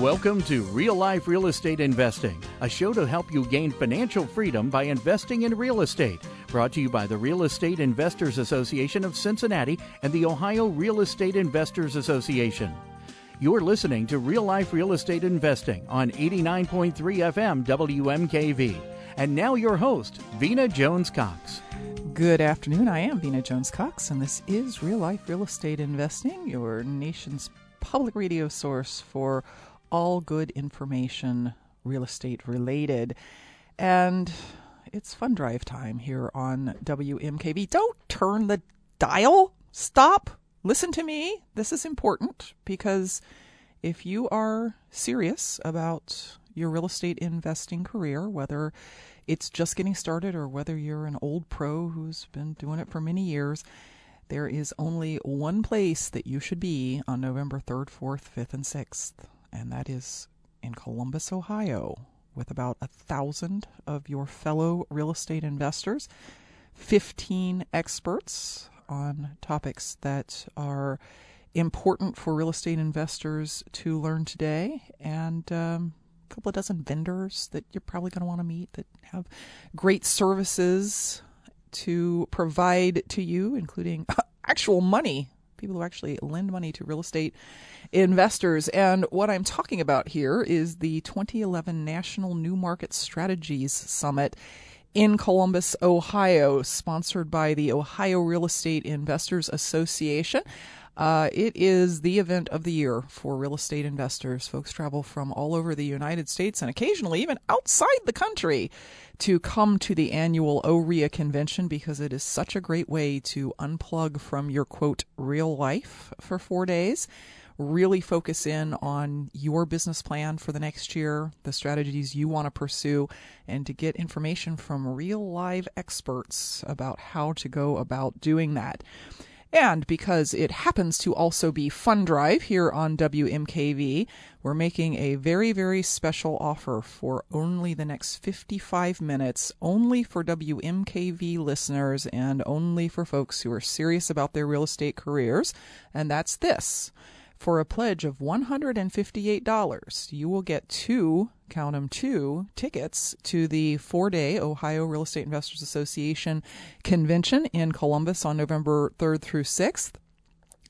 Welcome to Real Life Real Estate Investing, a show to help you gain financial freedom by investing in real estate. Brought to you by the Real Estate Investors Association of Cincinnati and the Ohio Real Estate Investors Association. You're listening to Real Life Real Estate Investing on 89.3 FM WMKV. And now your host, Vena Jones-Cox. Good afternoon. I am Vena Jones-Cox, and this is Real Life Real Estate Investing, your nation's public radio source for all good information, real estate related. And it's fund drive time here on WMKV. Don't turn the dial. Stop. Listen to me. This is important because if you are serious about your real estate investing career, whether it's just getting started or whether you're an old pro who's been doing it for many years, there is only one place that you should be on November 3rd, 4th, 5th, and 6th. And that is in Columbus, Ohio, with about 1,000 of your fellow real estate investors, 15 experts on topics that are important for real estate investors to learn today, and a couple of dozen vendors that you're probably going to want to meet that have great services to provide to you, including actual money. People who actually lend money to real estate investors. And what I'm talking about here is the 2011 National New Markets Strategies Summit in Columbus, Ohio, sponsored by the Ohio Real Estate Investors Association. It is the event of the year for real estate investors. Folks travel from all over the United States and occasionally even outside the country to come to the annual OREA convention because it is such a great way to unplug from your, quote, real life for 4 days, really focus in on your business plan for the next year, the strategies you want to pursue, and to get information from real live experts about how to go about doing that. And because it happens to also be Fund Drive here on WMKV, we're making a very, very special offer for only the next 55 minutes, only for WMKV listeners and only for folks who are serious about their real estate careers. And that's this. For a pledge of $158, you will get two, count them, two tickets to the 4-day Ohio Real Estate Investors Association convention in Columbus on November 3rd through 6th.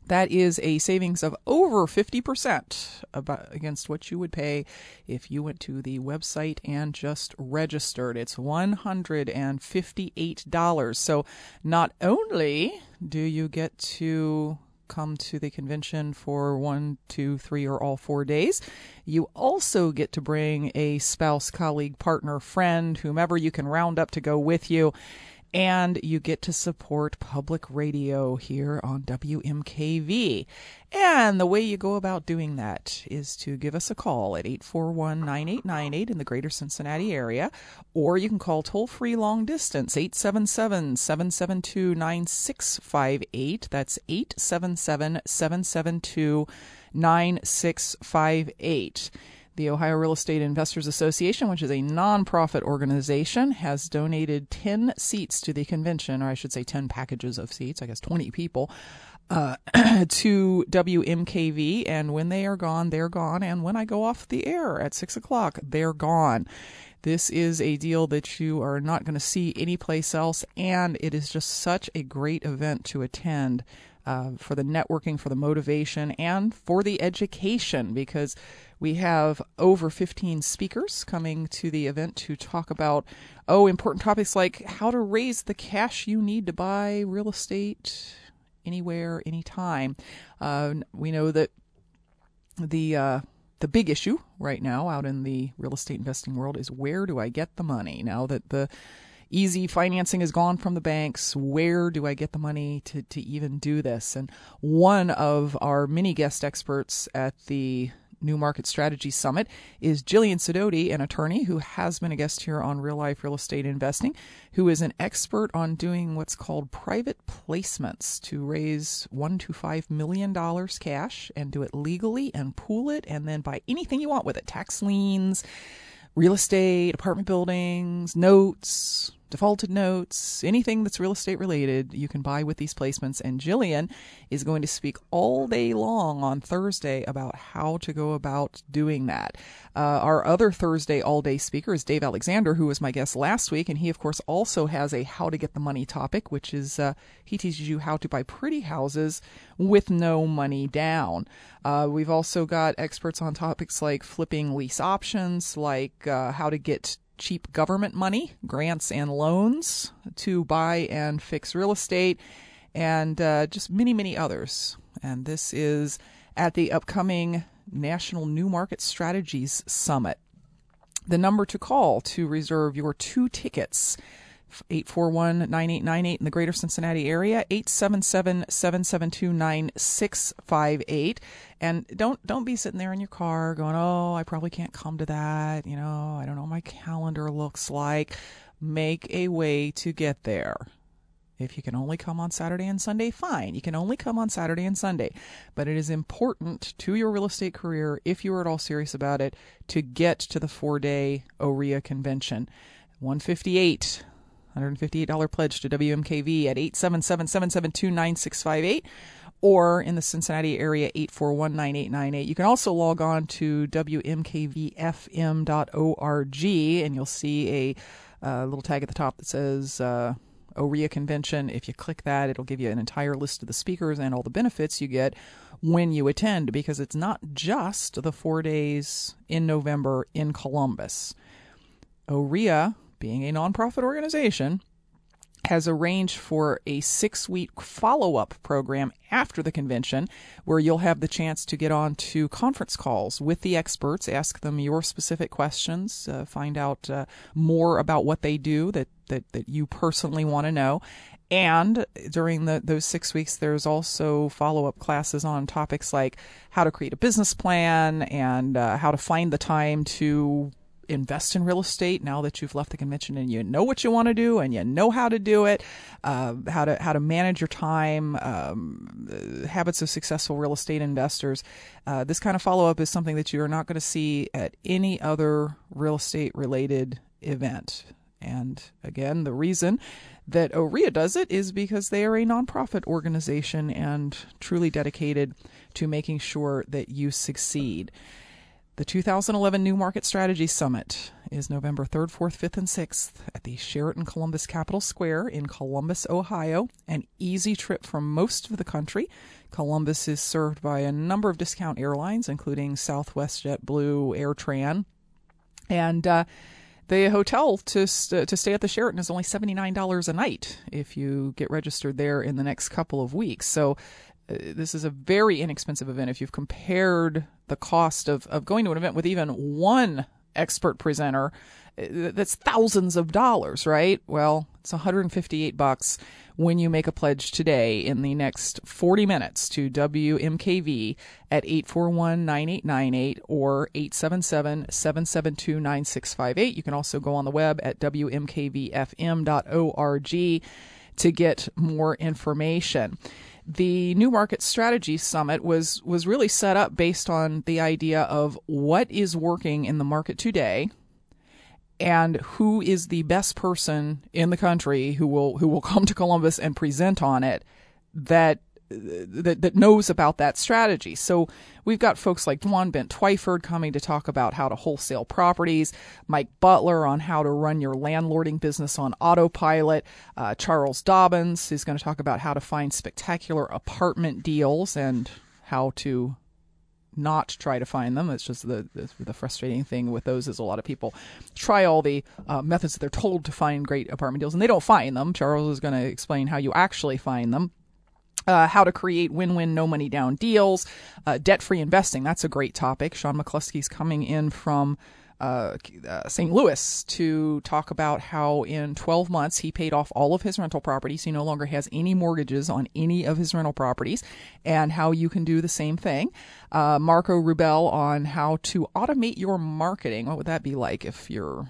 That is a savings of over 50% against what you would pay if you went to the website and just registered. It's $158. So not only do you get to come to the convention for 1, 2, 3, or all 4 days, you also get to bring a spouse, colleague, partner, friend, whomever you can round up to go with you. And you get to support public radio here on WMKV. And the way you go about doing that is to give us a call at 841-9898 in the greater Cincinnati area. Or you can call toll-free long distance, 877-772-9658. That's 877-772-9658. The Ohio Real Estate Investors Association, which is a nonprofit organization, has donated 10 seats to the convention, or I should say 10 packages of seats, I guess 20 people, to WMKV. And when they are gone, they're gone. And when I go off the air at 6 o'clock, they're gone. This is a deal that you are not going to see anyplace else. And it is just such a great event to attend. For the networking, for the motivation, and for the education, because we have over 15 speakers coming to the event to talk about, important topics like how to raise the cash you need to buy real estate anywhere, anytime. We know that the big issue right now out in the real estate investing world is, where do I get the money now that the easy financing is gone from the banks. Where do I get the money to even do this? And one of our mini guest experts at the New Market Strategies Summit is Jillian Sidoti, an attorney who has been a guest here on Real Life Real Estate Investing, who is an expert on doing what's called private placements to raise $1 to $5 million cash and do it legally and pool it and then buy anything you want with it, tax liens, real estate, apartment buildings, notes, defaulted notes, anything that's real estate related, you can buy with these placements. And Jillian is going to speak all day long on Thursday about how to go about doing that. Our other Thursday all-day speaker is Dave Alexander, who was my guest last week. And he, of course, also has a how to get the money topic, which is he teaches you how to buy pretty houses with no money down. We've also got experts on topics like flipping lease options, like how to get cheap government money, grants and loans to buy and fix real estate, and just many, many others. And this is at the upcoming National New Markets Strategies Summit. The number to call to reserve your two tickets, 841-9898 in the greater Cincinnati area, 877-772-9658. And don't be sitting there in your car going, oh, I probably can't come to that. You know, I don't know what my calendar looks like. Make a way to get there. If you can only come on Saturday and Sunday, fine. You can only come on Saturday and Sunday. But it is important to your real estate career, if you are at all serious about it, to get to the 4-day OREA convention. $158 pledge to WMKV at 877-772-9658 or in the Cincinnati area, 841-9898. You can also log on to WMKVFM.org and you'll see a little tag at the top that says OREA Convention. If you click that, it'll give you an entire list of the speakers and all the benefits you get when you attend, because it's not just the 4 days in November in Columbus. OREA, being a nonprofit organization, has arranged for a 6-week follow-up program after the convention where you'll have the chance to get on to conference calls with the experts, ask them your specific questions, find out more about what they do that you personally want to know. And during those 6 weeks, there's also follow-up classes on topics like how to create a business plan and how to find the time to invest in real estate now that you've left the convention and you know what you want to do and you know how to do it, how to manage your time, habits of successful real estate investors. This kind of follow-up is something that you are not going to see at any other real estate related event. And again, the reason that OREA does it is because they are a nonprofit organization and truly dedicated to making sure that you succeed. The 2011 New Market Strategy Summit is November 3rd, 4th, 5th, and 6th at the Sheraton Columbus Capitol Square in Columbus, Ohio. An easy trip from most of the country. Columbus is served by a number of discount airlines, including Southwest, JetBlue, AirTran. And the hotel to stay at the Sheraton is only $79 a night if you get registered there in the next couple of weeks. So this is a very inexpensive event. If you've compared the cost of going to an event with even one expert presenter, that's thousands of dollars, right? Well, it's $158 when you make a pledge today in the next 40 minutes to WMKV at 841-9898 or 877-772-9658. You can also go on the web at WMKVFM.org to get more information. The New Market Strategy Summit was really set up based on the idea of what is working in the market today and who is the best person in the country who will come to Columbus and present on it that knows about that strategy. So we've got folks like Dwan Bent-Twyford coming to talk about how to wholesale properties, Mike Butler on how to run your landlording business on autopilot, Charles Dobbins is going to talk about how to find spectacular apartment deals and how to not try to find them. It's just the frustrating thing with those is a lot of people try all the methods that they're told to find great apartment deals and they don't find them. Charles is going to explain how you actually find them. How to create win-win, no-money-down deals, debt-free investing. That's a great topic. Sean McCluskey's coming in from St. Louis to talk about how in 12 months he paid off all of his rental properties. He no longer has any mortgages on any of his rental properties and how you can do the same thing. Marco Rubel on how to automate your marketing. What would that be like if your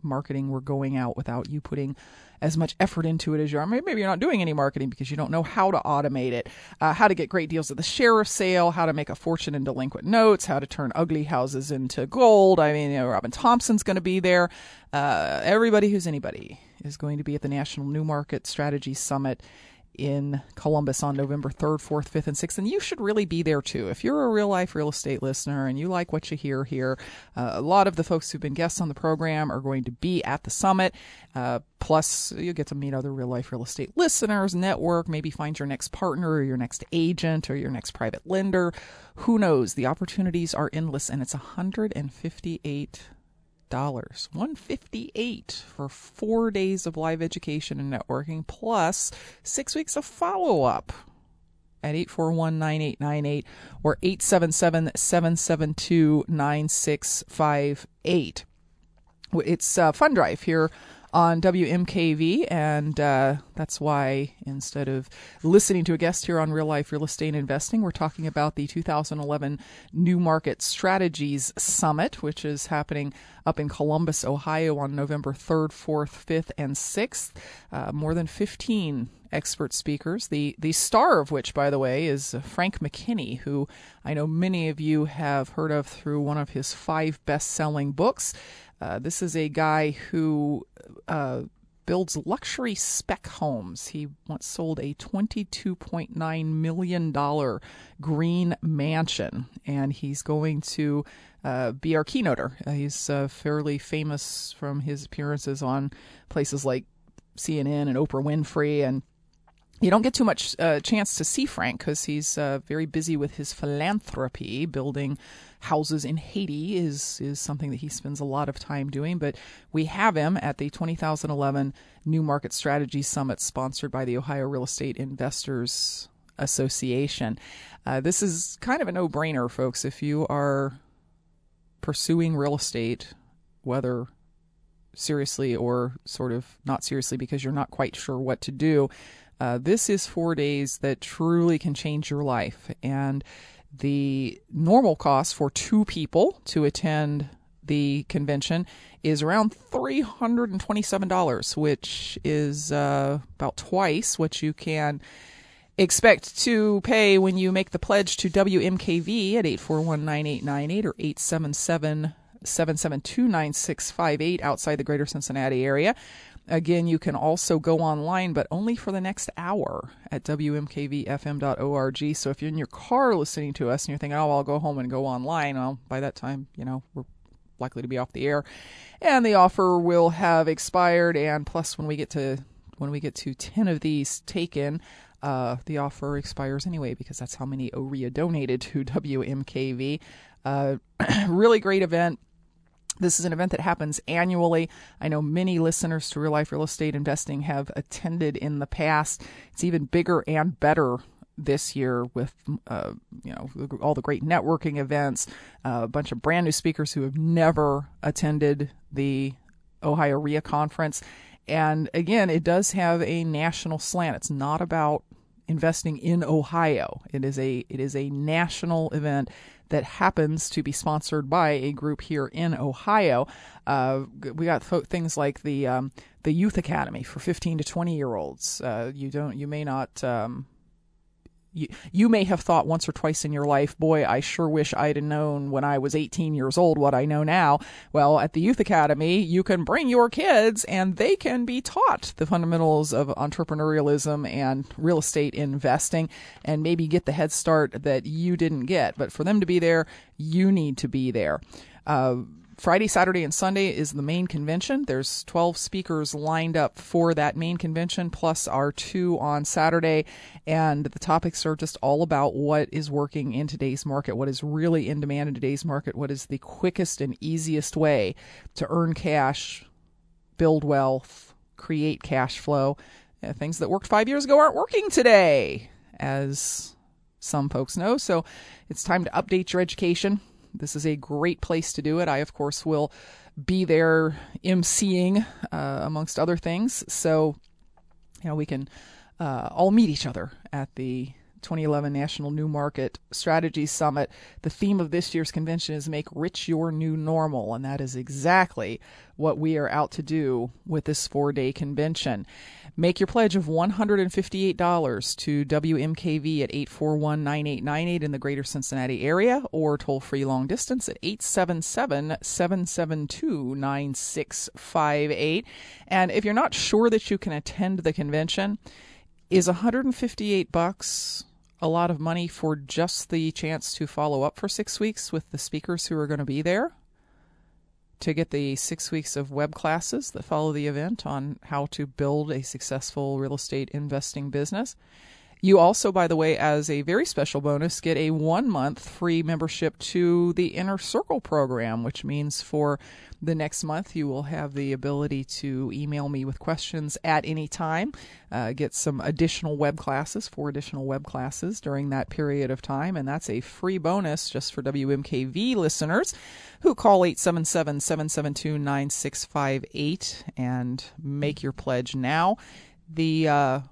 marketing were going out without you putting as much effort into it as you are? Maybe you're not doing any marketing because you don't know how to automate it, how to get great deals at the sheriff's sale, how to make a fortune in delinquent notes, how to turn ugly houses into gold. I mean, Robin Thompson's going to be there. Everybody who's anybody is going to be at the National New Markets Strategies Summit in Columbus on November 3rd, 4th, 5th, and 6th. And you should really be there, too. If you're a real-life real estate listener and you like what you hear here, a lot of the folks who've been guests on the program are going to be at the summit. Plus, you'll get to meet other real-life real estate listeners, network, maybe find your next partner or your next agent or your next private lender. Who knows? The opportunities are endless, and it's $158. $158 for 4 days of live education and networking, plus 6 weeks of follow-up at 841-9898 or 877-772-9658. It's a fund drive here on WMKV, and that's why instead of listening to a guest here on Real Life Real Estate Investing, we're talking about the 2011 New Market Strategies Summit, which is happening up in Columbus, Ohio on November 3rd, 4th, 5th, and 6th. More than 15 expert speakers, the star of which, by the way, is Frank McKinney, who I know many of you have heard of through one of his 5 best-selling books. This is a guy who builds luxury spec homes. He once sold a $22.9 million green mansion, and he's going to be our keynoter. He's fairly famous from his appearances on places like CNN and Oprah Winfrey, and you don't get too much chance to see Frank because he's very busy with his philanthropy. Building houses in Haiti is something that he spends a lot of time doing. But we have him at the 2011 New Market Strategy Summit, sponsored by the Ohio Real Estate Investors Association. This is kind of a no-brainer, folks. If you are pursuing real estate, whether seriously or sort of not seriously because you're not quite sure what to do, this is 4 days that truly can change your life. And the normal cost for 2 people to attend the convention is around $327, which is about twice what you can expect to pay when you make the pledge to WMKV at 841-9898 or 877-772-9658 outside the greater Cincinnati area. Again, you can also go online, but only for the next hour at wmkvfm.org. So if you're in your car listening to us and you're thinking, oh, I'll go home and go online, well, by that time, you know, we're likely to be off the air. And the offer will have expired. And plus, when we get to 10 of these taken, the offer expires anyway, because that's how many OREA donated to WMKV. Really great event. This is an event that happens annually. I know many listeners to Real Life Real Estate Investing have attended in the past. It's even bigger and better this year with all the great networking events, a bunch of brand new speakers who have never attended the Ohio REA conference. And again, it does have a national slant. It's not about investing in Ohio. It is a national event that happens to be sponsored by a group here in Ohio. We got things like the Youth Academy for 15 to 20 year olds. You may have thought once or twice in your life, boy, I sure wish I'd have known when I was 18 years old what I know now. Well, at the Youth Academy, you can bring your kids and they can be taught the fundamentals of entrepreneurialism and real estate investing and maybe get the head start that you didn't get. But for them to be there, you need to be there. Friday, Saturday, and Sunday is the main convention. There's 12 speakers lined up for that main convention, plus our 2 on Saturday. And the topics are just all about what is working in today's market, what is really in demand in today's market, what is the quickest and easiest way to earn cash, build wealth, create cash flow. Things that worked 5 years ago aren't working today, as some folks know. So it's time to update your education. This is a great place to do it. I, of course, will be there emceeing, amongst other things. So, you know, we can all meet each other at the 2011 National New Market Strategies Summit. The theme of this year's convention is Make Rich Your New Normal, and that is exactly what we are out to do with this four-day convention. Make your pledge of $158 to WMKV at 841-9898 in the greater Cincinnati area, or toll-free long distance at 877-772-9658. And if you're not sure that you can attend the convention, is $158 a lot of money for just the chance to follow up for 6 weeks with the speakers who are going to be there, to get the 6 weeks of web classes that follow the event on how to build a successful real estate investing business? You also, by the way, as a very special bonus, get a 1 month free membership to the Inner Circle program, which means for the next month, you will have the ability to email me with questions at any time, get some additional web classes, 4 additional web classes during that period of time. And that's a free bonus just for WMKV listeners who call 877-772-9658 and make your pledge now. The,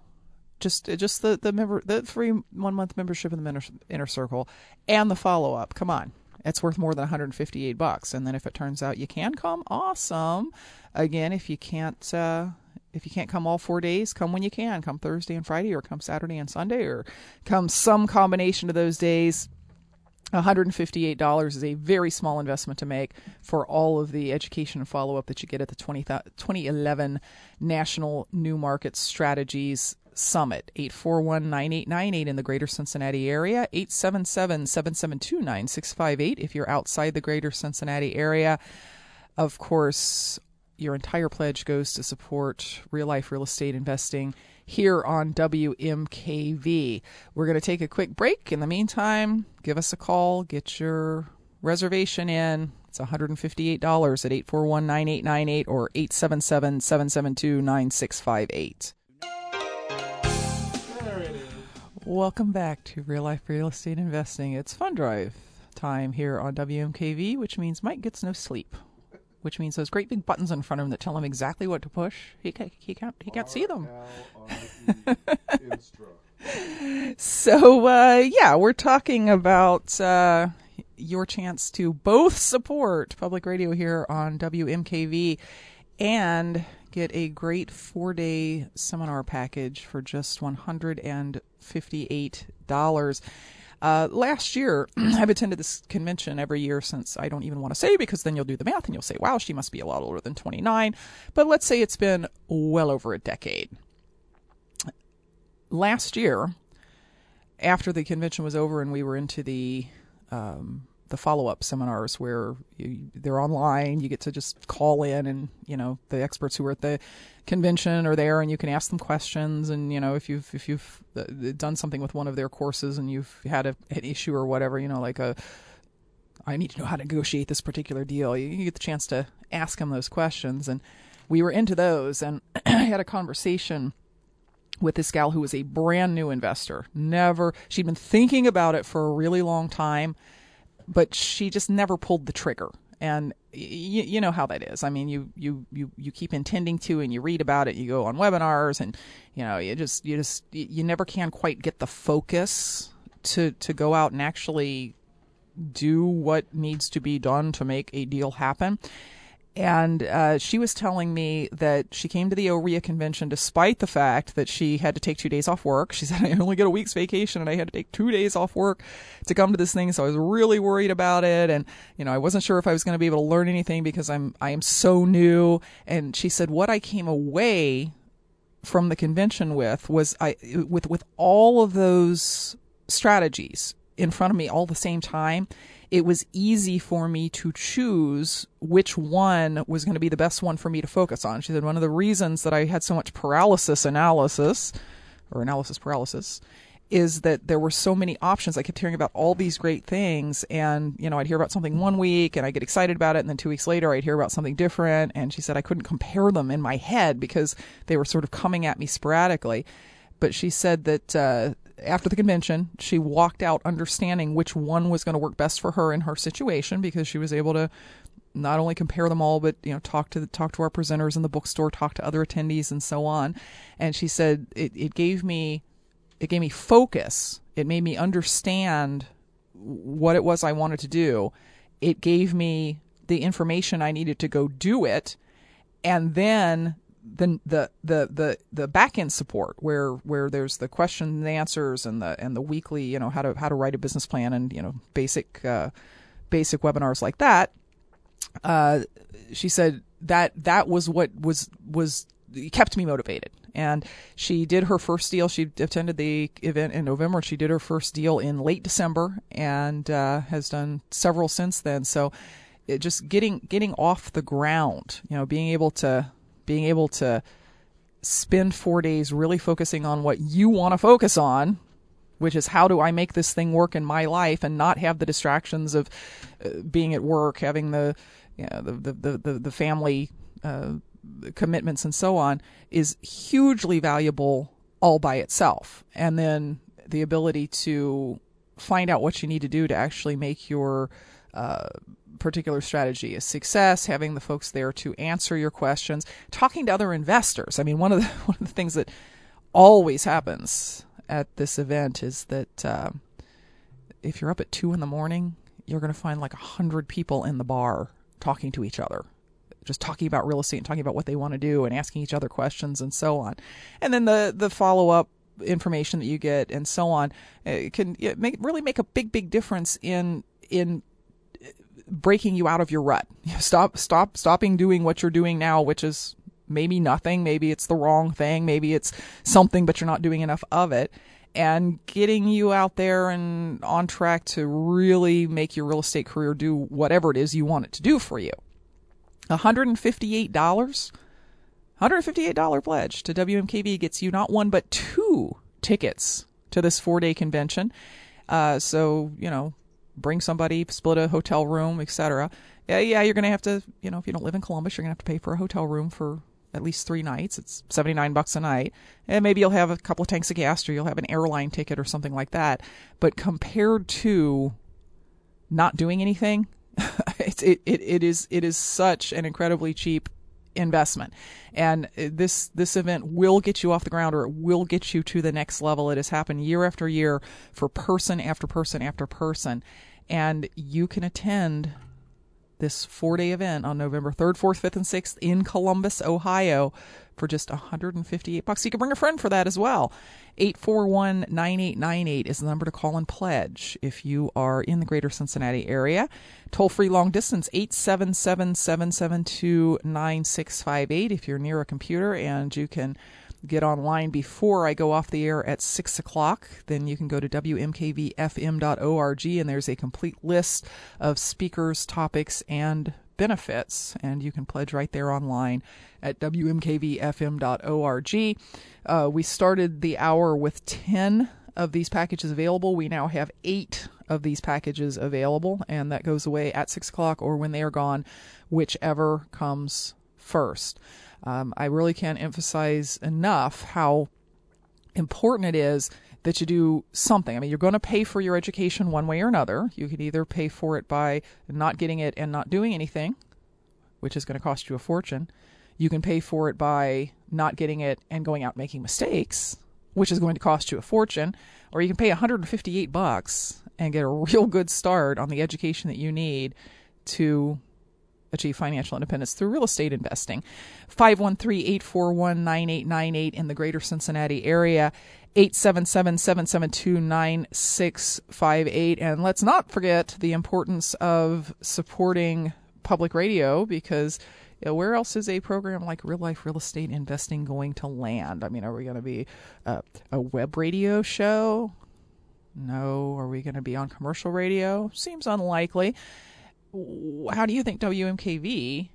Just the free 1 month membership in the Inner Circle and the follow up. Come on, it's worth more than $158. And then if it turns out you can come, awesome. Again, if you can't come all 4 days, come when you can. Come Thursday and Friday, or come Saturday and Sunday, or come some combination of those days. $158 is a very small investment to make for all of the education and follow-up that you get at the 2011 National New Markets Strategies Summit. 841-9898 in the greater Cincinnati area, 877-772-9658 if you're outside the greater Cincinnati area. Of course, your entire pledge goes to support real-life real estate investing here on WMKV. We're going to take a quick break. In the meantime, give us a call. Get your reservation in. It's $158 at 841-9898 or 877-772-9658. There it is. Welcome back to Real Life Real Estate Investing. It's Fund Drive time here on WMKV, which means Mike gets no sleep, which means those great big buttons in front of him that tell him exactly what to push, he can't see them. So, yeah, we're talking about your chance to both support public radio here on WMKV and get a great 4-day seminar package for just $158. Last year, I've attended this convention every year since, I don't even want to say, because then you'll do the math and you'll say, wow, she must be a lot older than 29. But let's say it's been well over a decade. Last year, after the convention was over and we were into the follow-up seminars where they're online, you get to just call in and, you know, the experts who were at the convention are there and you can ask them questions. And, you know, if you've done something with one of their courses and you've had an issue or whatever, you know, like I need to know how to negotiate this particular deal, you get the chance to ask them those questions. And we were into those, and I had a conversation with this gal who was a brand new investor. She'd been thinking about it for a really long time, but she just never pulled the trigger. And you know how that is. I mean, you keep intending to, and you read about it, you go on webinars, and you know, you just you never can quite get the focus to go out and actually do what needs to be done to make a deal happen. And she was telling me that she came to the OREA convention despite the fact that she had to take 2 days off work. She said, I only get a week's vacation and I had to take 2 days off work to come to this thing. So I was really worried about it. And, you know, I wasn't sure if I was going to be able to learn anything because I am so new. And she said what I came away from the convention with was with all of those strategies in front of me all the same time, it was easy for me to choose which one was going to be the best one for me to focus on. She said one of the reasons that I had so much analysis paralysis is that there were so many options. I kept hearing about all these great things, and, you know, I'd hear about something 1 week and I get excited about it, and then 2 weeks later I'd hear about something different. And she said I couldn't compare them in my head because they were sort of coming at me sporadically. But she said that after the convention, she walked out understanding which one was going to work best for her in her situation, because she was able to not only compare them all, but, you know, talk to our presenters in the bookstore, talk to other attendees and so on. And she said, it gave me focus. It made me understand what it was I wanted to do. It gave me the information I needed to go do it. And then the back end support where there's the question and answers and the weekly, you know, how to write a business plan and, you know, basic webinars like that. She said that was what was kept me motivated. And she did her first deal. She attended the event in November. She did her first deal in late December and has done several since then. So it just getting off the ground, you know, being able to spend 4 days really focusing on what you want to focus on, which is how do I make this thing work in my life and not have the distractions of being at work, having the family commitments and so on, is hugely valuable all by itself. And then the ability to find out what you need to do to actually make your particular strategy a success, having the folks there to answer your questions, talking to other investors. I mean, one of the things that always happens at this event is that if you're up at 2 a.m, you're going to find like 100 people in the bar talking to each other, just talking about real estate and talking about what they want to do and asking each other questions and so on. And then the follow-up information that you get and so on, it can really make a big difference in breaking you out of your rut. Stopping doing what you're doing now, which is maybe nothing, maybe it's the wrong thing, maybe it's something, but you're not doing enough of it, and getting you out there and on track to really make your real estate career do whatever it is you want it to do for you. $158 pledge to WMKV gets you not one, but 2 tickets to this 4-day convention. So, you know, bring somebody, split a hotel room, etc. Yeah, you're going to have to, you know, if you don't live in Columbus, you're going to have to pay for a hotel room for at least 3 nights. It's $79 a night. And maybe you'll have a couple of tanks of gas, or you'll have an airline ticket or something like that. But compared to not doing anything, it is such an incredibly cheap investment. And this event will get you off the ground, or it will get you to the next level. It has happened year after year for person after person after person. And you can attend this 4-day event on November 3rd, 4th, 5th, and 6th in Columbus, Ohio for just $158. You can bring a friend for that as well. 841-9898 is the number to call and pledge if you are in the greater Cincinnati area. Toll-free long distance, 877-772-9658 if you're near a computer, and you can get online before I go off the air at 6 o'clock. Then you can go to wmkvfm.org, and there's a complete list of speakers, topics, and benefits, and you can pledge right there online at wmkvfm.org. We started the hour with 10 of these packages available. We now have 8 of these packages available, and that goes away at 6 o'clock or when they are gone, whichever comes first. I really can't emphasize enough how important it is that you do something. I mean, you're going to pay for your education one way or another. You can either pay for it by not getting it and not doing anything, which is going to cost you a fortune. You can pay for it by not getting it and going out making mistakes, which is going to cost you a fortune. Or you can pay $158 and get a real good start on the education that you need to achieve financial independence through real estate investing. 513-841-9898 in the greater Cincinnati area, 877-772-9658. And let's not forget the importance of supporting public radio, because, you know, where else is a program like Real Life Real Estate Investing going to land? I mean, are we going to be a web radio show? No. Are we going to be on commercial radio? Seems unlikely. How do you think WMKV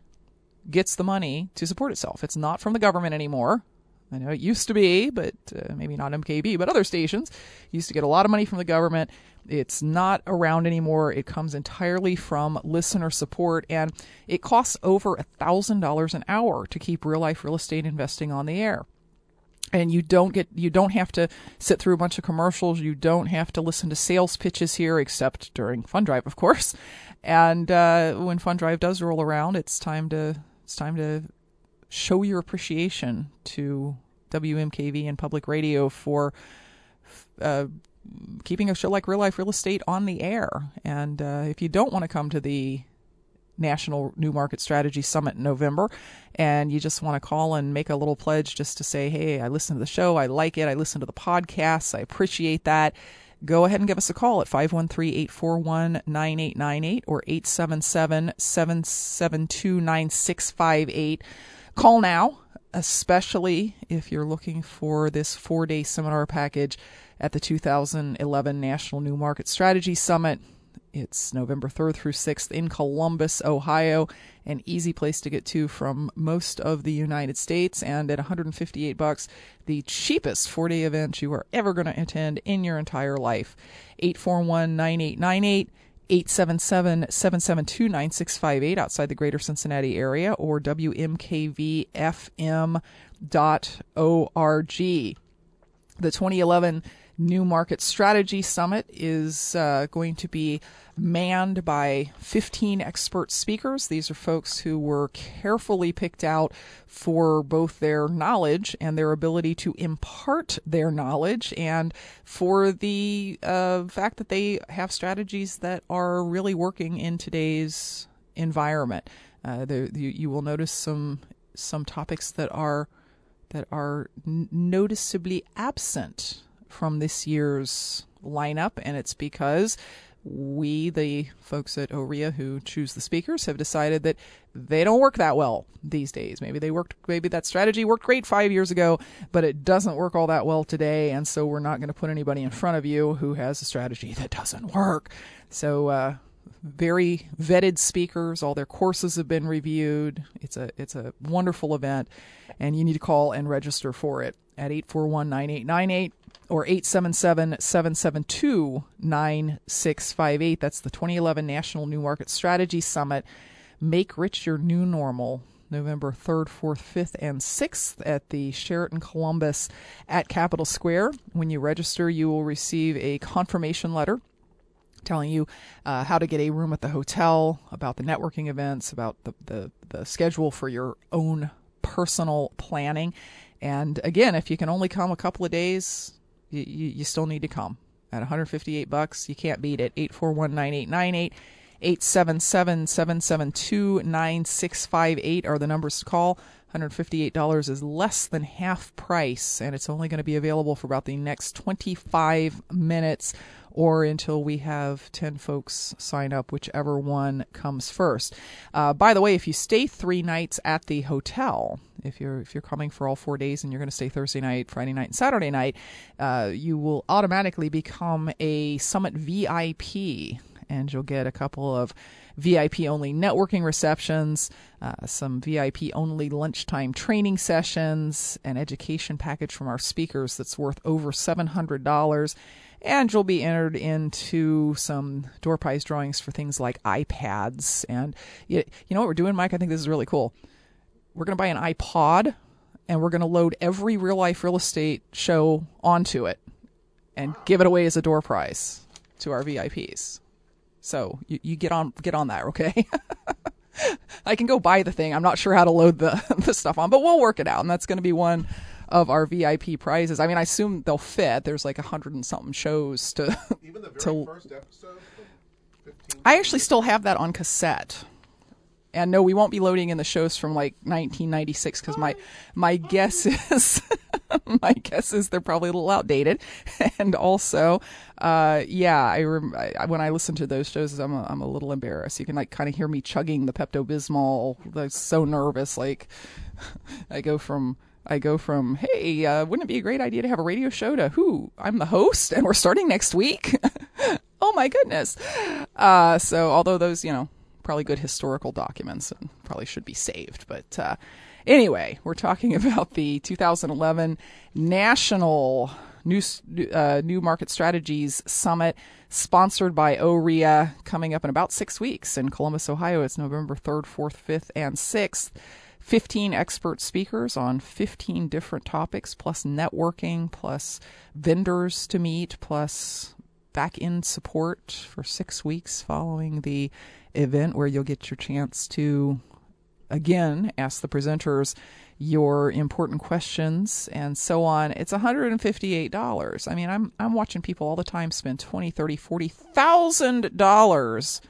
gets the money to support itself? It's not from the government anymore. I know it used to be, but maybe not MKV, but other stations used to get a lot of money from the government. It's not around anymore. It comes entirely from listener support, and it costs over $1,000 an hour to keep Real Life Real Estate Investing on the air. And you don't have to sit through a bunch of commercials. You don't have to listen to sales pitches here, except during Fund Drive, of course. And when Fund Drive does roll around, it's time to show your appreciation to WMKV and public radio for keeping a show like Real Life Real Estate on the air. And if you don't want to come to the National New Markets Strategies Summit in November, and you just want to call and make a little pledge just to say, hey, I listen to the show, I like it, I listen to the podcasts, I appreciate that, go ahead and give us a call at 513-841-9898 or 877-772-9658. Call now, especially if you're looking for this 4-day seminar package at the 2011 National New Markets Strategies Summit. It's November 3rd through 6th in Columbus, Ohio, an easy place to get to from most of the United States. And at $158, the cheapest 4-day event you are ever going to attend in your entire life. 841-9898, 877-772-9658 outside the greater Cincinnati area, or wmkvfm.org. The 2011 New Market Strategy Summit is going to be manned by 15 expert speakers. These are folks who were carefully picked out for both their knowledge and their ability to impart their knowledge, and for the fact that they have strategies that are really working in today's environment. You will notice some topics that are noticeably absent from this year's lineup, and it's because we, the folks at OREA who choose the speakers, have decided that they don't work that well these days. Maybe that strategy worked great 5 years ago, but it doesn't work all that well today, and so we're not going to put anybody in front of you who has a strategy that doesn't work. So very vetted speakers, all their courses have been reviewed. It's a wonderful event, and you need to call and register for it at 841-9898 or 877-772-9658. That's the 2011 National New Market Strategy Summit. Make Rich Your New Normal, November 3rd, 4th, 5th, and 6th at the Sheraton Columbus at Capitol Square. When you register, you will receive a confirmation letter telling you how to get a room at the hotel, about the networking events, about the schedule for your own personal planning. And again, if you can only come a couple of days, you still need to come. At $158, you can't beat it. 841-9898, 877-772-9658 are the numbers to call. $158 is less than half price, and it's only going to be available for about the next 25 minutes or until we have 10 folks sign up, whichever one comes first. By the way, if you stay 3 nights at the hotel, if you're coming for all 4 days and you're going to stay Thursday night, Friday night, and Saturday night, you will automatically become a Summit VIP, and you'll get a couple of VIP-only networking receptions, some VIP-only lunchtime training sessions, an education package from our speakers that's worth over $700, and you'll be entered into some door prize drawings for things like iPads. And you know what we're doing, Mike? I think this is really cool. We're going to buy an iPod, and we're going to load every Real Life Real Estate show onto it and give it away as a door prize to our VIPs. So you get on that, okay? I can go buy the thing. I'm not sure how to load the stuff on, but we'll work it out. And that's going to be one of our VIP prizes. I mean, I assume they'll fit. There's like 100 and something shows to. Even the very first episode. I actually still have that on cassette. And no, we won't be loading in the shows from like 1996 because my guess is they're probably a little outdated. And also, when I listen to those shows, I'm a little embarrassed. You can like kind of hear me chugging the Pepto-Bismol. I'm so nervous. Like I go from hey, wouldn't it be a great idea to have a radio show to who? I'm the host, and we're starting next week. Oh my goodness! So although those, probably good historical documents and probably should be saved. But anyway, we're talking about the 2011 National New Market Strategies Summit, sponsored by OREA, coming up in about 6 weeks in Columbus, Ohio. It's November 3rd, 4th, 5th, and 6th. 15 expert speakers on 15 different topics, plus networking, plus vendors to meet, plus back-end support for 6 weeks following the event, where you'll get your chance to, again, ask the presenters your important questions and so on. It's $158. I mean, I'm watching people all the time spend $20,000, $30,000, $40,000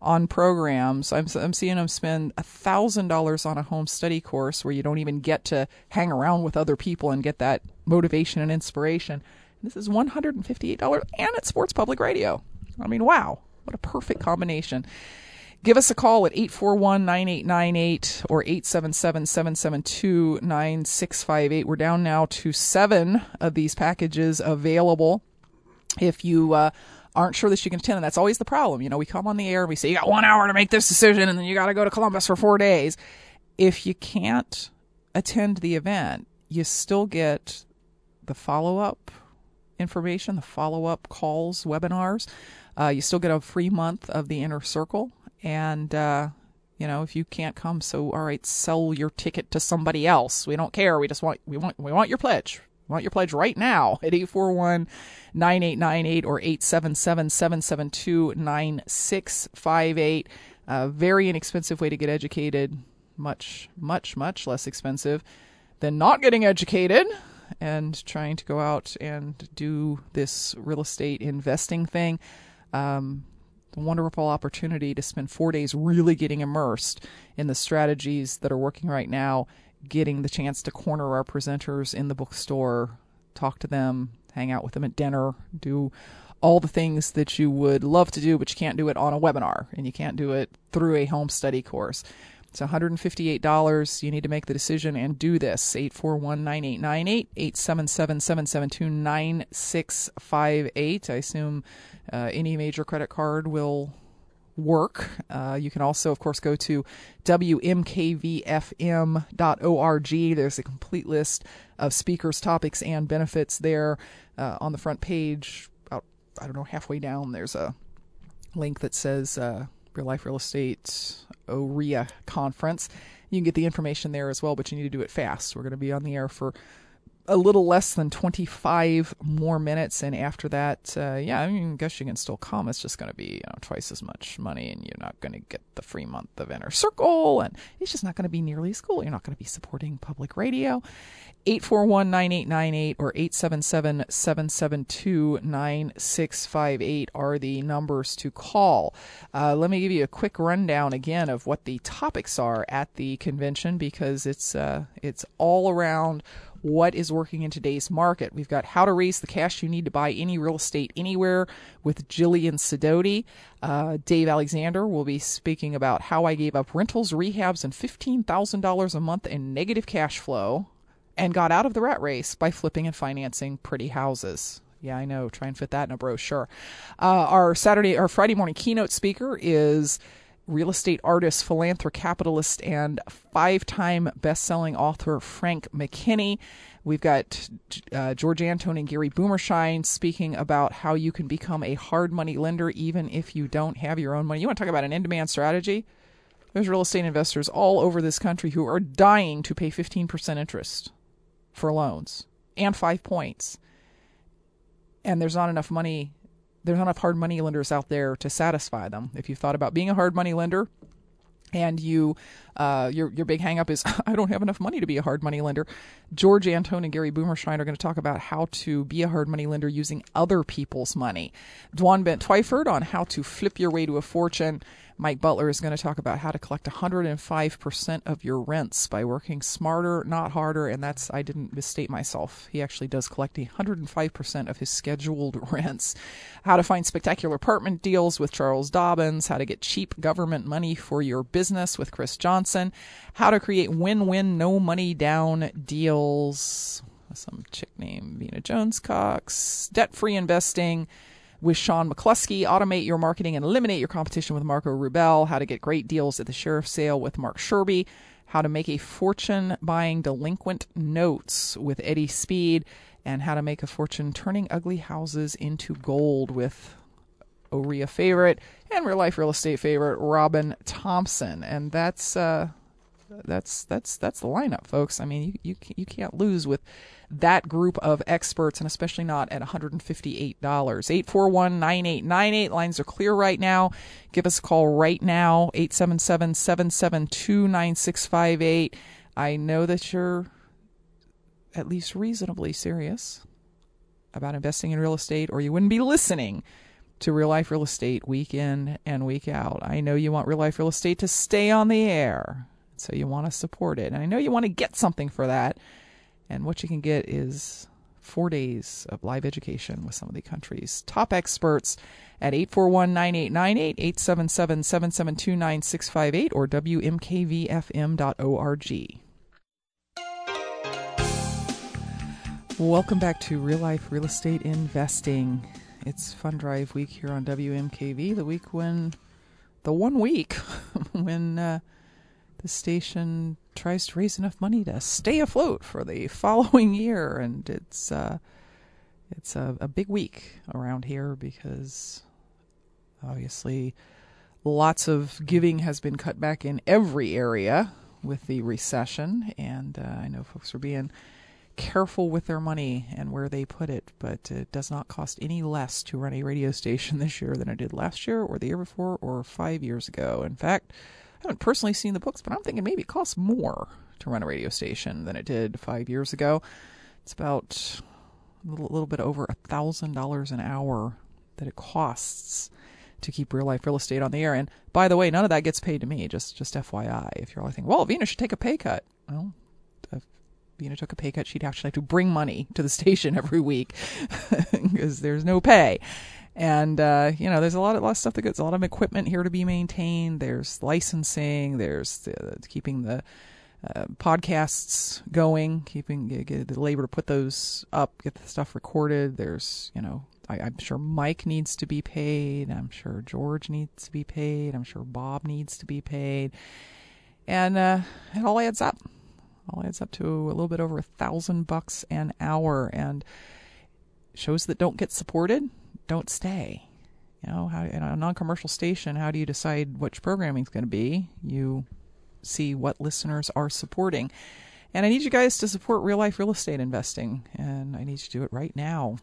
on programs. I'm seeing them spend $1,000 on a home study course where you don't even get to hang around with other people and get that motivation and inspiration. This is $158, and it's sports public radio. I mean, wow, what a perfect combination. Give us a call at 841-9898 or 877-772-9658. We're down now to 7 of these packages available. If you aren't sure that you can attend, and that's always the problem. You know, we come on the air and we say, you got 1 hour to make this decision, and then you got to go to Columbus for 4 days. If you can't attend the event, you still get the follow-up information, the follow-up calls, webinars. You still get a free month of the Inner Circle. And, you know, if you can't come, so all right, sell your ticket to somebody else. We don't care. We just want, we want your pledge. We want your pledge right now at 841-9898 or 877-772-9658. A very inexpensive way to get educated. Much, much, much less expensive than not getting educated and trying to go out and do this real estate investing thing. Wonderful opportunity to spend 4 days really getting immersed in the strategies that are working right now, getting the chance to corner our presenters in the bookstore, talk to them, hang out with them at dinner, do all the things that you would love to do, but you can't do it on a webinar and you can't do it through a home study course. It's $158. You need to make the decision and do this. 841-9898, 877-772-9658. I assume any major credit card will work. You can also, of course, go to wmkvfm.org. There's a complete list of speakers, topics, and benefits there. On the front page, about, I don't know, halfway down, there's a link that says Real Life Real Estate OREA Conference. You can get the information there as well, but you need to do it fast. We're going to be on the air for a little less than 25 more minutes, and after that, I mean, I guess you can still come. It's just going to be, you know, twice as much money, and you're not going to get the free month of Inner Circle, and it's just not going to be nearly as cool. You're not going to be supporting public radio. 841-9898 or 877-772-9658 are the numbers to call. Let me give you a quick rundown again of what the topics are at the convention, because it's all around what is working in today's market. We've got How to Raise the Cash You Need to Buy Any Real Estate Anywhere with Jillian Sidoti. Dave Alexander will be speaking about how I gave up rentals, rehabs, and $15,000 a month in negative cash flow and got out of the rat race by flipping and financing pretty houses. Yeah, I know. Try and fit that in a brochure. Our Friday morning keynote speaker is real estate artist, philanthrocapitalist, and 5-time best-selling author Frank McKinney. We've got George Antone and Gary Boomershine speaking about how you can become a hard money lender even if you don't have your own money. You want to talk about an in-demand strategy? There's real estate investors all over this country who are dying to pay 15% interest for loans and 5 points. And there's not enough money. There's not enough hard money lenders out there to satisfy them. If you've thought about being a hard money lender and you your big hang up is, I don't have enough money to be a hard money lender, George Antone and Gary Boomershine are going to talk about how to be a hard money lender using other people's money. Dwan Bent-Twyford on how to flip your way to a fortune. Mike Butler is going to talk about how to collect 105% of your rents by working smarter, not harder. And that's, I didn't misstate myself. He actually does collect 105% of his scheduled rents. How to find spectacular apartment deals with Charles Dobbins. How to get cheap government money for your business with Chris Johnson. How to create win-win, no money down deals with some chick named Vena Jones-Cox. Debt-free investing with Sean McCluskey, automate your marketing and eliminate your competition with Marco Rubel, how to get great deals at the sheriff's sale with Mark Sherby, how to make a fortune buying delinquent notes with Eddie Speed, and how to make a fortune turning ugly houses into gold with OREA favorite and real life real estate favorite Robin Thompson. And that's that's the lineup, folks. I mean, you can't lose with that group of experts, and especially not at $158. 841-9898. Lines are clear right now. Give us a call right now, 877-772-9658. I know that you're at least reasonably serious about investing in real estate, or you wouldn't be listening to Real Life Real Estate week in and week out. I know you want Real Life Real Estate to stay on the air, so you want to support it. And I know you want to get something for that. And what you can get is 4 days of live education with some of the country's top experts at 841-9898, 877-772-9658, or wmkvfm.org. Welcome back to Real Life Real Estate Investing. It's Fund Drive Week here on WMKV, the one week when the station tries to raise enough money to stay afloat for the following year. And it's a big week around here because obviously lots of giving has been cut back in every area with the recession. And I know folks are being careful with their money and where they put it, but it does not cost any less to run a radio station this year than it did last year or the year before or 5 years ago. In fact, I haven't personally seen the books, but I'm thinking maybe it costs more to run a radio station than it did 5 years ago. It's about a little bit over $1,000 an hour that it costs to keep Real Life Real Estate on the air. And by the way, none of that gets paid to me, just FYI. If you're all thinking, well, Vena should take a pay cut. Well, Vena took a pay cut, she'd actually have to bring money to the station every week because there's no pay. And, there's a lot of stuff that goes, a lot of equipment here to be maintained. There's licensing, there's keeping the podcasts going, get the labor to put those up, get the stuff recorded. There's, I'm sure Mike needs to be paid. I'm sure George needs to be paid. I'm sure Bob needs to be paid. And it all adds up. All adds up to a little bit over $1,000 an hour, and shows that don't get supported don't stay. How, in a non-commercial station, how do you decide which programming is going to be? You see what listeners are supporting. And I need you guys to support Real Life Real Estate Investing, and I need you to do it right now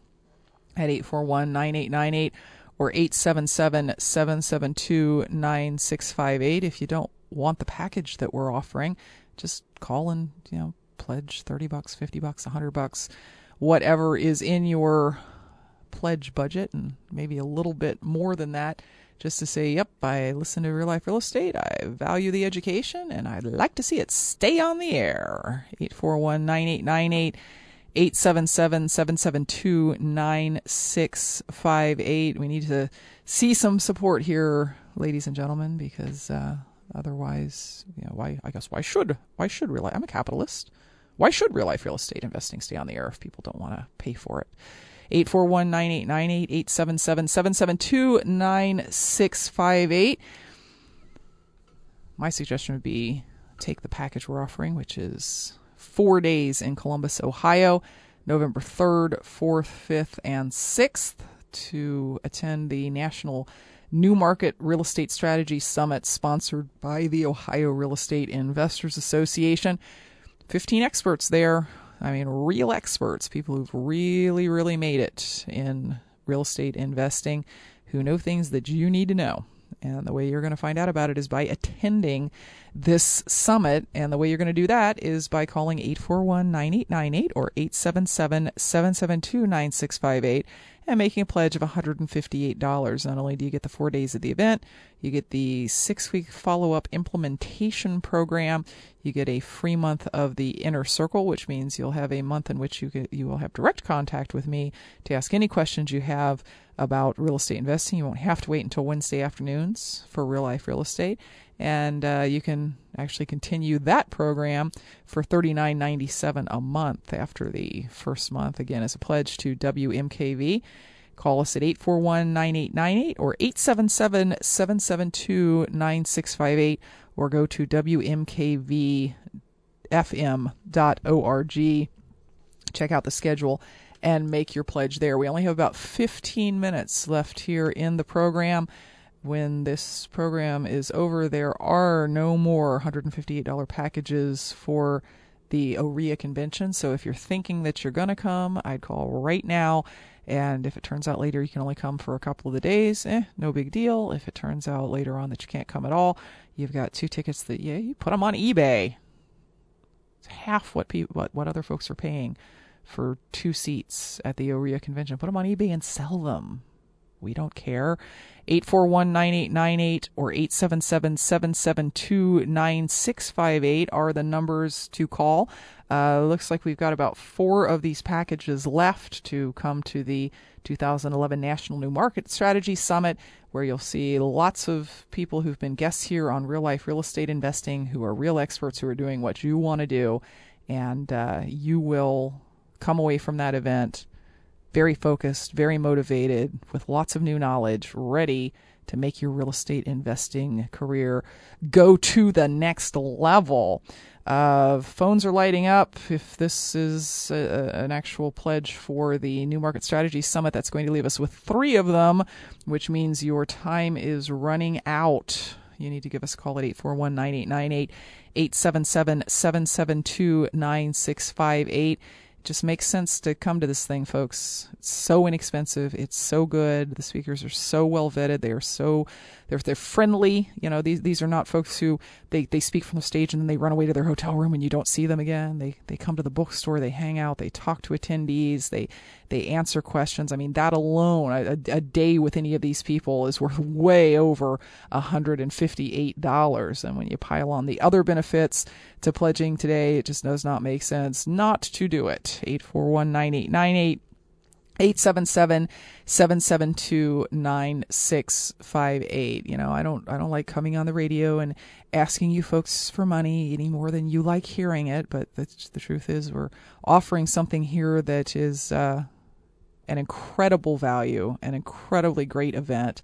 at 841-9898 or 877-772-9658. If you don't want the package that we're offering, just call and, pledge $30, $50, $100, whatever is in your pledge budget, and maybe a little bit more than that, just to say, yep, I listen to Real Life Real Estate, I value the education, and I'd like to see it stay on the air. 841-9898, 877-772-9658. We need to see some support here, ladies and gentlemen, because otherwise, why should Real Life? I'm a capitalist. Why should Real Life Real Estate Investing stay on the air if people don't want to pay for it? 841-9898, 877-772-9658. My suggestion would be take the package we're offering, which is 4 days in Columbus, Ohio, November 3rd, 4th, 5th, and 6th, to attend the National New Market Real Estate Strategies Summit, sponsored by the Ohio Real Estate Investors Association. 15 experts there. I mean, real experts, people who've really, really made it in real estate investing, who know things that you need to know. And the way you're going to find out about it is by attending this summit. And the way you're going to do that is by calling 841-9898 or 877-772-9658 and making a pledge of $158. Not only do you get the 4 days of the event, you get the 6-week follow-up implementation program. You get a free month of the Inner Circle, which means you'll have a month in which you will have direct contact with me to ask any questions you have about real estate investing. You won't have to wait until Wednesday afternoons for Real Life Real Estate. And you can actually continue that program for $39.97 a month after the first month. Again, as a pledge to WMKV, call us at 841-9898 or 877-772-9658, or go to wmkvfm.org. Check out the schedule and make your pledge there. We only have about 15 minutes left here in the program. when this program is over, there are no more $158 packages for the OREA convention. So if you're thinking that you're going to come, I'd call right now. And if it turns out later you can only come for a couple of the days, no big deal. If it turns out later on that you can't come at all, you've got two tickets that, yeah, you put them on eBay. It's half what people, what other folks are paying for two seats at the OREA convention. Put them on eBay and sell them. We don't care. 841-9898 or 877-772-9658 are the numbers to call. Looks like we've got about four of these packages left to come to the 2011 National New Market Strategies Summit, where you'll see lots of people who've been guests here on Real Life Real Estate Investing, who are real experts who are doing what you want to do. And you will come away from that event very focused, very motivated, with lots of new knowledge, ready to make your real estate investing career go to the next level. Phones are lighting up. If this is an actual pledge for the New Market Strategies Summit, that's going to leave us with three of them, which means your time is running out. You need to give us a call at 841-9898, 877-772-9658. Just makes sense to come to this thing, folks. It's so inexpensive. It's so good. The speakers are so well vetted. They are so they're friendly. You know, these are not folks who they speak from the stage and then they run away to their hotel room and you don't see them again. They come to the bookstore. They hang out. They talk to attendees. They answer questions. I mean, that alone, a day with any of these people is worth way over $158. And when you pile on the other benefits to pledging today, it just does not make sense not to do it. 841-9898, 877-772-9658. You know, I don't like coming on the radio and asking you folks for money any more than you like hearing it. But the truth is, we're offering something here that is an incredible value, an incredibly great event.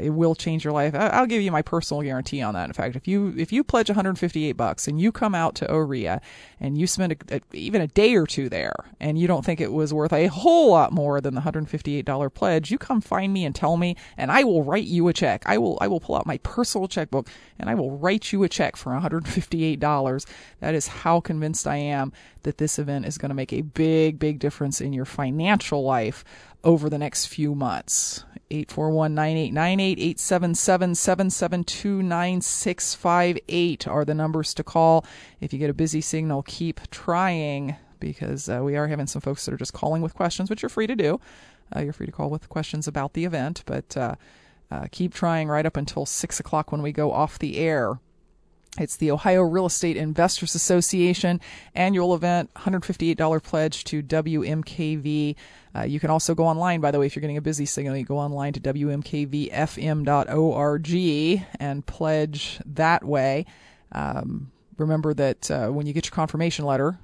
It will change your life. I'll give you my personal guarantee on that. In fact, if you pledge $158 and you come out to OREA and you spend even a day or two there and you don't think it was worth a whole lot more than the $158 pledge, you come find me and tell me, and I will write you a check. I will pull out my personal checkbook and I will write you a check for $158. That is how convinced I am that this event is going to make a big, big difference in your financial life over the next few months. 841-9898, 877-772-9658 are the numbers to call. If you get a busy signal, keep trying, because we are having some folks that are just calling with questions, which you're free to do. You're free to call with questions about the event, but keep trying right up until 6 o'clock when we go off the air. It's the Ohio Real Estate Investors Association annual event, $158 pledge to WMKV. You can also go online, by the way, if you're getting a busy signal, you go online to wmkvfm.org and pledge that way. Remember that when you get your confirmation letter,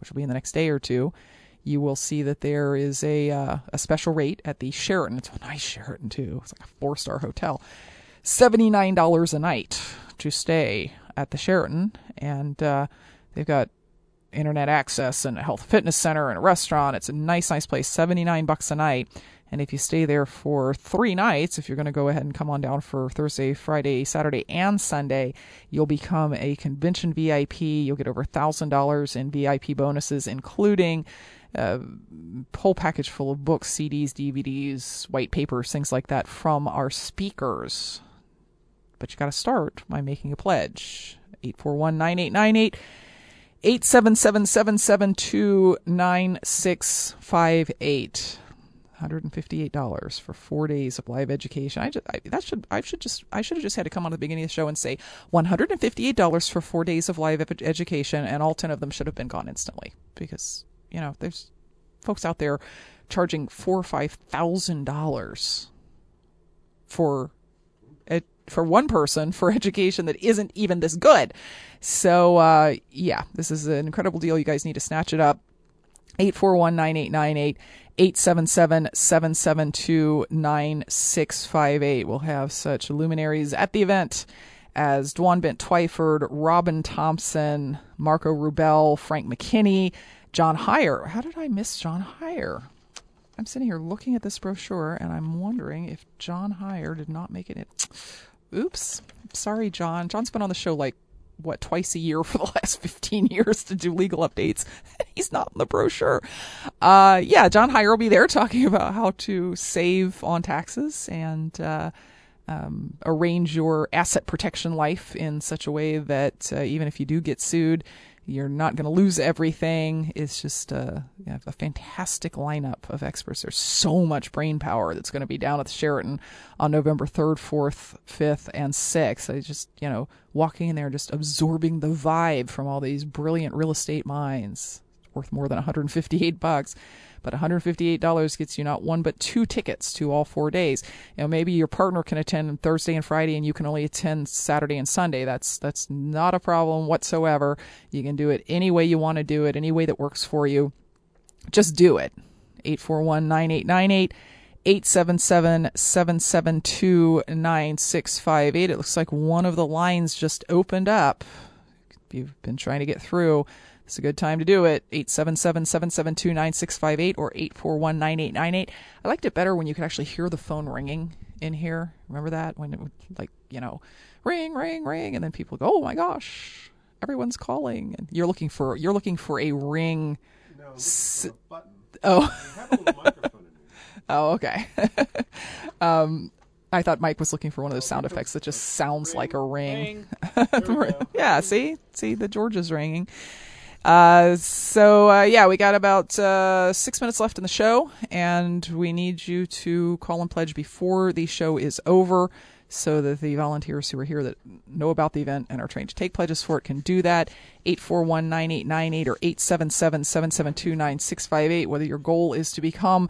which will be in the next day or two, you will see that there is a special rate at the Sheraton. It's a nice Sheraton, too. It's like a four-star hotel. $79 a night to stay at the Sheraton, and they've got internet access and a health fitness center and a restaurant. It's a nice place, $79 a night. And if you stay there for 3 nights, if you're going to go ahead and come on down for Thursday, Friday, Saturday, and Sunday, you'll become a convention VIP. You'll get over $1,000 in VIP bonuses, including a whole package full of books, CDs, DVDs, white papers, things like that from our speakers. But you got to start by making a pledge. 841-9898, 877-772-9658. $158 for 4 days of live education. I should have just had to come on at the beginning of the show and say $158 for 4 days of live education, and all 10 of them should have been gone instantly, because you know there's folks out there charging $4,000 or $5,000 for one person for education that isn't even this good. So yeah, this is an incredible deal. You guys need to snatch it up. 841-9898, 877-772-9658. We'll have such luminaries at the event as Dwan Bent-Twyford, Robin Thompson, Marco Rubel, Frank McKinney, John Heyer. How did I miss John Heyer? I'm sitting here looking at this brochure, and I'm wondering if John Heyer did not make it. Oops. Sorry, John. John's been on the show twice a year for the last 15 years to do legal updates. He's not in the brochure. John Heyer will be there talking about how to save on taxes and arrange your asset protection life in such a way that even if you do get sued, you're not going to lose everything. It's just a fantastic lineup of experts. There's so much brain power that's going to be down at the Sheraton on November 3rd, 4th, 5th, and 6th. I just, walking in there, just absorbing the vibe from all these brilliant real estate minds. Worth more than $158, but $158 gets you not one but two tickets to all 4 days. Maybe your partner can attend Thursday and Friday, and you can only attend Saturday and Sunday. That's not a problem whatsoever. You can do it any way you want to do it, any way that works for you. Just do it. 841-9898. 877-772-9658. It looks like one of the lines just opened up. You've been trying to get through. It's a good time to do it. 877-772-9658 or 841-9898. I liked it better when you could actually hear the phone ringing in here. Remember that? When it would, ring, ring, ring. And then people go, oh, my gosh, everyone's calling. And you're looking for a ring. No, a button. Oh. We have a little microphone in here. Oh, okay. I thought Mike was looking for one of those sound effects that just sounds like a ring. Yeah, see, the George is ringing. We got about 6 minutes left in the show, and we need you to call and pledge before the show is over so that the volunteers who are here that know about the event and are trained to take pledges for it can do that. 841-9898 or 877-772-9658, whether your goal is to become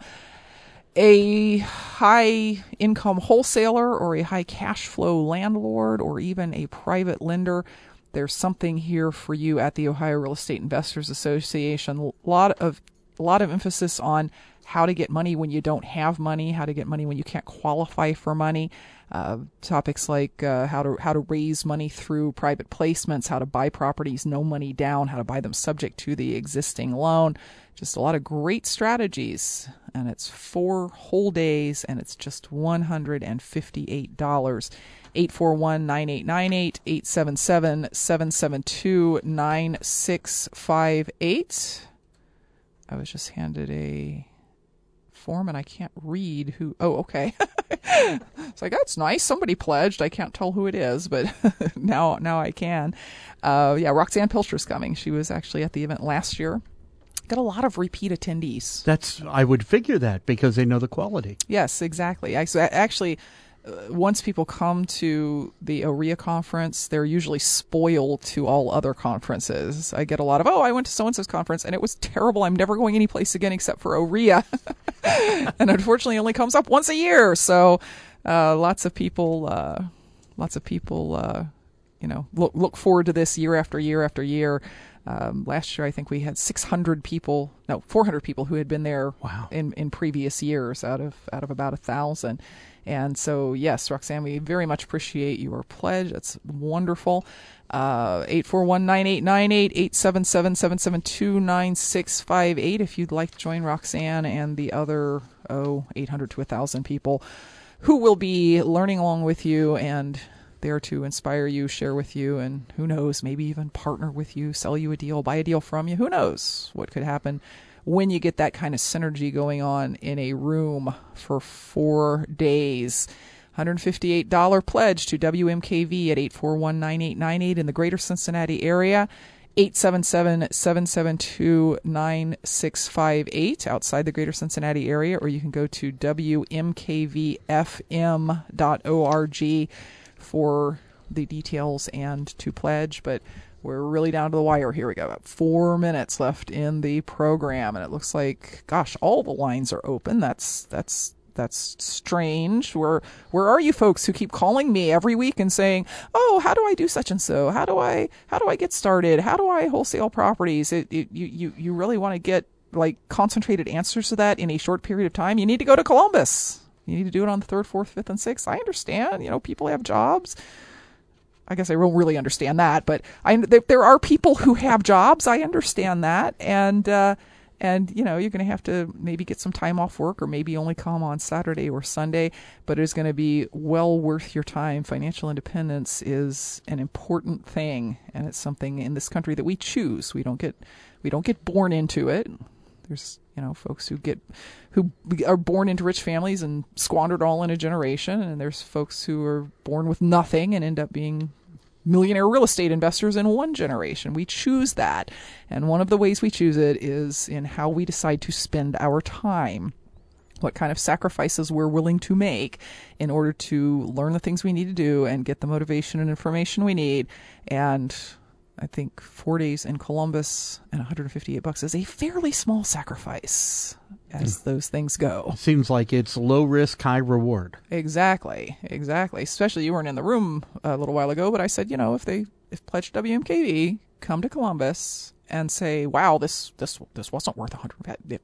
a high-income wholesaler or a high-cash-flow landlord or even a private lender. There's something here for you at the Ohio Real Estate Investors Association. A lot of emphasis on how to get money when you don't have money, how to get money when you can't qualify for money. Topics like how to raise money through private placements, how to buy properties no money down, how to buy them subject to the existing loan. Just a lot of great strategies, and it's 4 whole days, and it's just $158. 841-9898, 877-772-9658. I was just handed a form, and I can't read who. Oh, okay. It's like, that's nice. Somebody pledged. I can't tell who it is, but now I can. Roxanne Pilcher's coming. She was actually at the event last year. Got a lot of repeat attendees. I would figure that because they know the quality. Yes, exactly. Actually, once people come to the OREA conference, they're usually spoiled to all other conferences. I get a lot of, I went to so-and-so's conference and it was terrible. I'm never going anyplace again except for OREA. And unfortunately, it only comes up once a year. So lots of people look forward to this year after year after year. Last year, I think we had 400 people who had been there. Wow. in previous years out of about 1,000. And so, yes, Roxanne, we very much appreciate your pledge. That's wonderful. 841-9898, 877-772-9658. If you'd like to join Roxanne and the other 800 to 1,000 people who will be learning along with you and there to inspire you, share with you, and who knows, maybe even partner with you, sell you a deal, buy a deal from you. Who knows what could happen when you get that kind of synergy going on in a room for 4 days. $158 pledge to WMKV at 841-9898 in the greater Cincinnati area, 877-772-9658 outside the greater Cincinnati area, or you can go to wmkvfm.org for the details and to pledge. But we're really down to the wire here. We got about 4 minutes left in the program, and it looks like, gosh, all the lines are open. That's strange. Where are you folks who keep calling me every week and saying, "Oh, how do I do such and so? How do I get started? How do I wholesale properties?" You really want to get concentrated answers to that in a short period of time? You need to go to Columbus. You need to do it on the 3rd, 4th, 5th, and 6th. I understand. People have jobs. I guess I don't really understand that, but there are people who have jobs. I understand that. And And, you know, you're going to have to maybe get some time off work or maybe only come on Saturday or Sunday, but it's going to be well worth your time. Financial independence is an important thing, and it's something in this country that we choose. We don't get born into it. There's, you know, folks who are born into rich families and squandered all in a generation, and there's folks who are born with nothing and end up being millionaire real estate investors in one generation. We choose that. And one of the ways we choose it is in how we decide to spend our time, what kind of sacrifices we're willing to make in order to learn the things we need to do and get the motivation and information we need. And I think 4 days in Columbus and $158 is a fairly small sacrifice as those things go. Seems like it's low risk, high reward. Exactly. Especially, you weren't in the room a little while ago, but I said, you know, if Pledge WMKV come to Columbus and say, wow, this wasn't worth $100.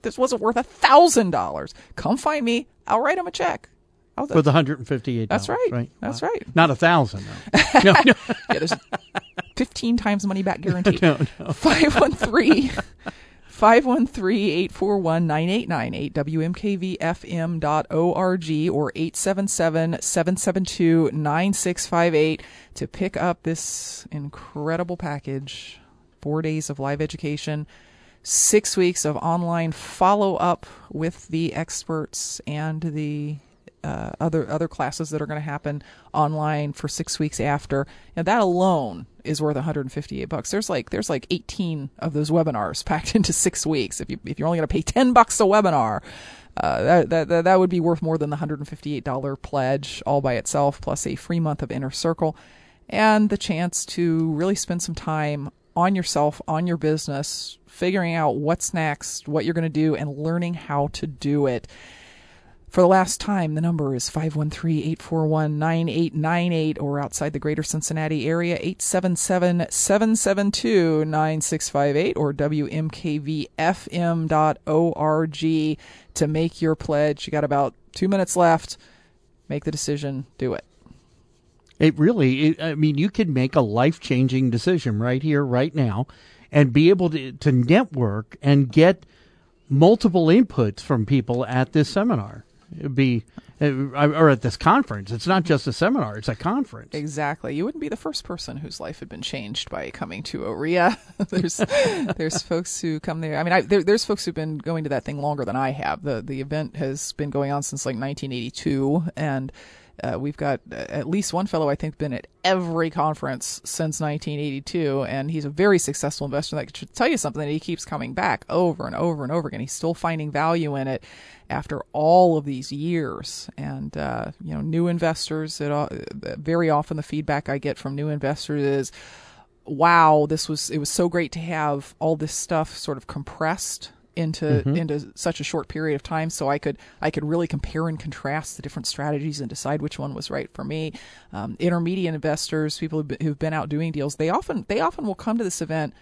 This wasn't worth $1,000. Come find me. I'll write them a check. With $158. That's right. That's right. Not $1,000. No. No. Yeah, there's 15 times money back guarantee. No. 513-841-9898, wmkvfm.org, or 877-772-9658 to pick up this incredible package. 4 days of live education, 6 weeks of online follow-up with the experts, and the other classes that are going to happen online for 6 weeks after. Now, that alone is worth $158. There's like 18 of those webinars packed into 6 weeks. If you're only going to pay $10 a webinar, that would be worth more than the $158 pledge all by itself, plus a free month of Inner Circle and the chance to really spend some time on yourself, on your business, figuring out what's next, what you're going to do, and learning how to do it. For the last time, the number is 513-841-9898, or outside the greater Cincinnati area, 877-772-9658, or wmkvfm.org to make your pledge. You got about 2 minutes left. Make the decision. Do it. I mean, you can make a life-changing decision right here, right now, and be able to network and get multiple inputs from people at this seminar. Or at this conference. It's not just a seminar, it's a conference. Exactly. You wouldn't be the first person whose life had been changed by coming to OREA. There's folks who come there. I mean, there's folks who've been going to that thing longer than I have. The event has been going on since like 1982, and we've got at least one fellow, I think, been at every conference since 1982, and he's a very successful investor. That should tell you something. That he keeps coming back over and over and over again. He's still finding value in it after all of these years. And you know, new investors, very often the feedback I get from new investors is, "Wow, it was so great to have all this stuff sort of compressed into such a short period of time, so I could really compare and contrast the different strategies and decide which one was right for me." Intermediate investors, people who've been out doing deals, they often will come to this event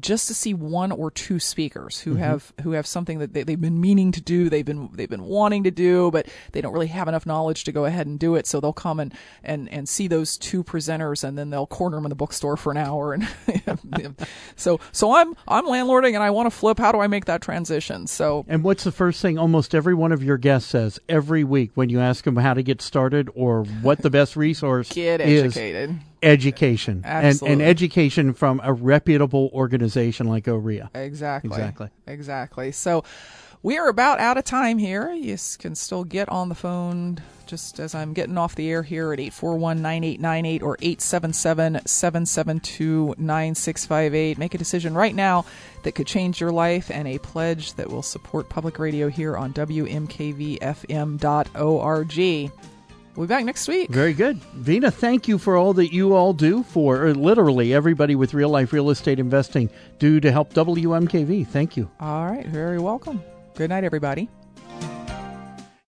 just to see one or two speakers who have something that they've been meaning to do, they've been wanting to do, but they don't really have enough knowledge to go ahead and do it. So they'll come and see those two presenters, and then they'll corner them in the bookstore for an hour. And so I'm landlording and I want to flip. How do I make that transition? So, and what's the first thing almost every one of your guests says every week when you ask them how to get started or what the best resource get educated. Is? Education. Absolutely. And education from a reputable organization like OREA. Exactly. So we are about out of time here. You can still get on the phone just as I'm getting off the air here at 841-9898 or 877-772-9658. Make a decision right now that could change your life, and a pledge that will support public radio here on WMKVFM.org. We'll be back next week. Very good. Vena, thank you for all that you all do for literally everybody with real-life real estate investing do to help WMKV. Thank you. All right. Very welcome. Good night, everybody.